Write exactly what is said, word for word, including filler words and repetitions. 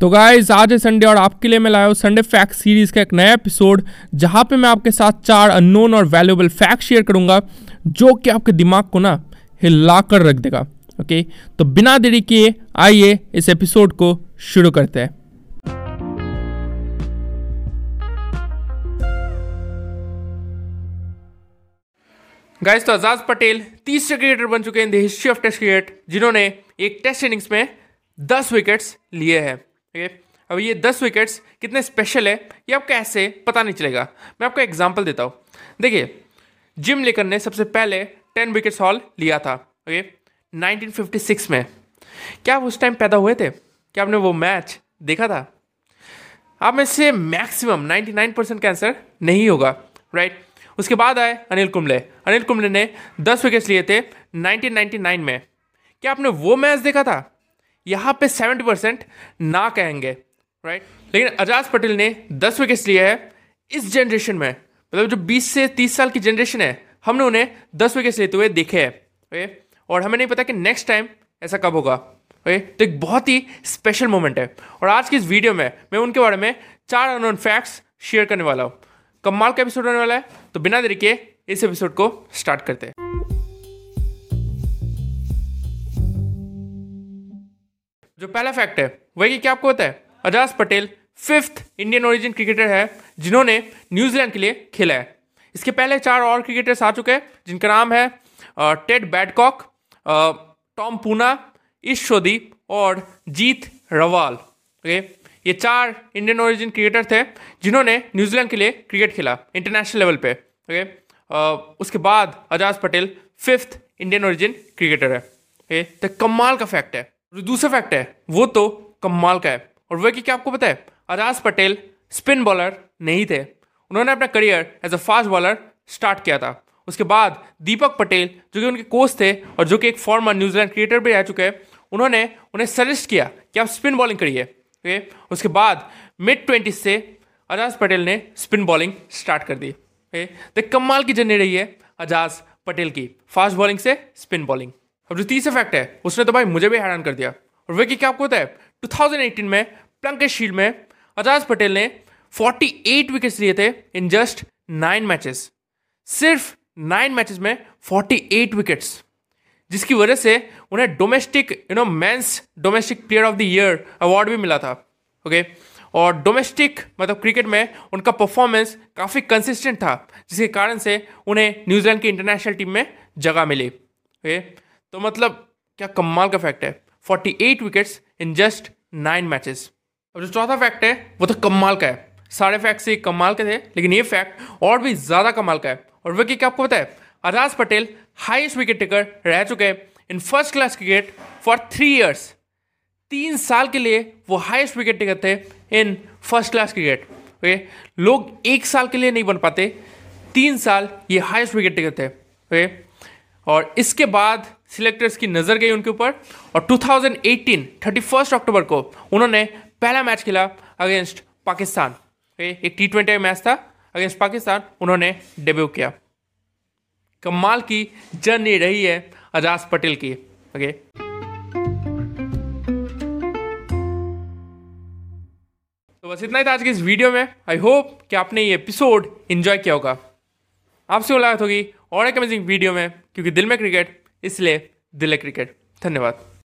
तो गाइस आज है संडे और आपके लिए मैं लाया हूँ संडे फैक्ट सीरीज़ का एक नया एपिसोड, जहाँ पे मैं आपके साथ चार अननोन और वैल्यूएबल फैक्ट शेयर करूँगा जो कि आपके दिमाग को ना हिला कर रख देगा। ओके, तो बिना देरी किए आइए इस एपिसोड को शुरू करते हैं। गाइस, तो अजाज पटेल तीसरे क्रिकेटर बन चुके हैं in the history of test cricket जिन्होंने एक टेस्ट इनिंग्स में दस विकेट्स लिए हैं। ओके, अब ये दस विकेट्स कितने स्पेशल है ये आपको ऐसे पता नहीं चलेगा। मैं आपको एग्जांपल देता हूँ। देखिए, जिम लेकर ने सबसे पहले टेन विकेट्स हॉल लिया था ओके नाइनटीन फिफ्टी सिक्स में। क्या आप उस टाइम पैदा हुए थे? क्या आपने वो मैच देखा था? आप में से मैक्सिमम निन्यानवे परसेंट का आंसर नहीं होगा, राइट। उसके बाद आए अनिल कुंबले। अनिल कुंबले ने दस विकेट्स लिए थे नाइनटीन निन्यानवे में। क्या आपने वो मैच देखा था? यहाँ पे सत्तर परसेंट ना कहेंगे, राइट। लेकिन अजाज पटेल ने दस विकेट्स लिए हैं इस जनरेशन में, मतलब जो बीस से तीस साल की जनरेशन है, हमने उन्हें दस विकेट्स लेते हुए देखे हैं ओके, और हमें नहीं पता कि नेक्स्ट टाइम ऐसा कब होगा ओके। तो एक बहुत ही स्पेशल मोमेंट है और आज की इस वीडियो में मैं उनके बारे में चार अननोन फैक्ट्स शेयर करने वाला हूँ। कमाल का एपिसोड होने वाला है, तो बिना देरी किए इस एपिसोड को स्टार्ट करते हैं। जो पहला फैक्ट है वही कि क्या आपको पता है Ajaz Patel fifth Indian origin cricketer है जिन्होंने न्यूजीलैंड के लिए खेला है। इसके पहले चार और क्रिकेटर्स आ चुके हैं जिनका नाम है Ted Badcock, Tom Puna, Ish Sodhi और जीत रवाल ओके। ये चार इंडियन ओरिजिन क्रिकेटर थे जिन्होंने न्यूजीलैंड के लिए क्रिकेट खेला इंटरनेशनल लेवल पे ओके। उसके बाद Ajaz Patel fifth Indian origin cricketer है ओके। तो कमाल का फैक्ट है। जो दूसरा फैक्ट है वो तो कमाल का है और वह कि क्या आपको पता है अजाज पटेल स्पिन बॉलर नहीं थे। उन्होंने अपना career as a fast bowler start किया था। उसके बाद दीपक पटेल जो कि उनके कोच थे और जो कि एक फॉर्मर न्यूजीलैंड क्रिकेटर भी रह चुके हैं, उन्होंने उन्हें सजेस्ट किया कि आप स्पिन बॉलिंग करिए ओके। उसके बाद मिड ट्वेंटीज से अजाज पटेल ने स्पिन बॉलिंग स्टार्ट कर दी ओके। तो कमाल की जर्नी रही है अजाज पटेल की, फास्ट बॉलिंग से स्पिन बॉलिंग। अब जो तीसरा फैक्ट है उसने तो भाई मुझे भी हैरान कर दिया और वे कि क्या आपको पता है टू थाउजेंड एटीन में प्लंकेट शील्ड में अजाज पटेल ने अड़तालीस विकेट्स लिए थे इन जस्ट नाइन मैचेस। सिर्फ नाइन मैचेस में अड़तालीस विकेट्स, जिसकी वजह से उन्हें domestic you know men's domestic player of the year award भी मिला था ओके। और डोमेस्टिक मतलब क्रिकेट में उनका परफॉर्मेंस काफ़ी कंसिस्टेंट था, जिसके कारण से उन्हें न्यूजीलैंड की इंटरनेशनल टीम में जगह मिली ओके। तो मतलब क्या कमाल का फैक्ट है, अड़तालीस wickets in just nine matches. और जो चौथा फैक्ट है वो तो कमाल का है। सारे फैक्ट्स ही कमाल के थे लेकिन ये फैक्ट और भी ज़्यादा कमाल का है। और वह क्या आपको पता है Ajaz Patel highest wicket taker रह चुके हैं in first class cricket for three years. तीन साल के लिए वो हाईएस्ट विकेट टेकर थे in first class cricket okay. लोग एक साल के लिए नहीं बन पाते, तीन साल ये हाईएस्ट विकेट टेकर थे ओके। और इसके बाद सिलेक्टर्स की नज़र गई उनके ऊपर और टू थाउजेंड एटीन इकतीस अक्टूबर को उन्होंने पहला मैच खेला अगेंस्ट पाकिस्तान, एक टी ट्वेंटी मैच था अगेंस्ट पाकिस्तान, उन्होंने डेब्यू किया। कमाल की जर्नी रही है अजाज पटेल की ओके। तो बस इतना ही था आज के इस वीडियो में। आई होप कि आपने ये एपिसोड एंजॉय किया होगा। आपसे मुलाकात होगी और एक अमेजिंग वीडियो में, क्योंकि दिल में क्रिकेट इसलिए दिल है क्रिकेट। धन्यवाद।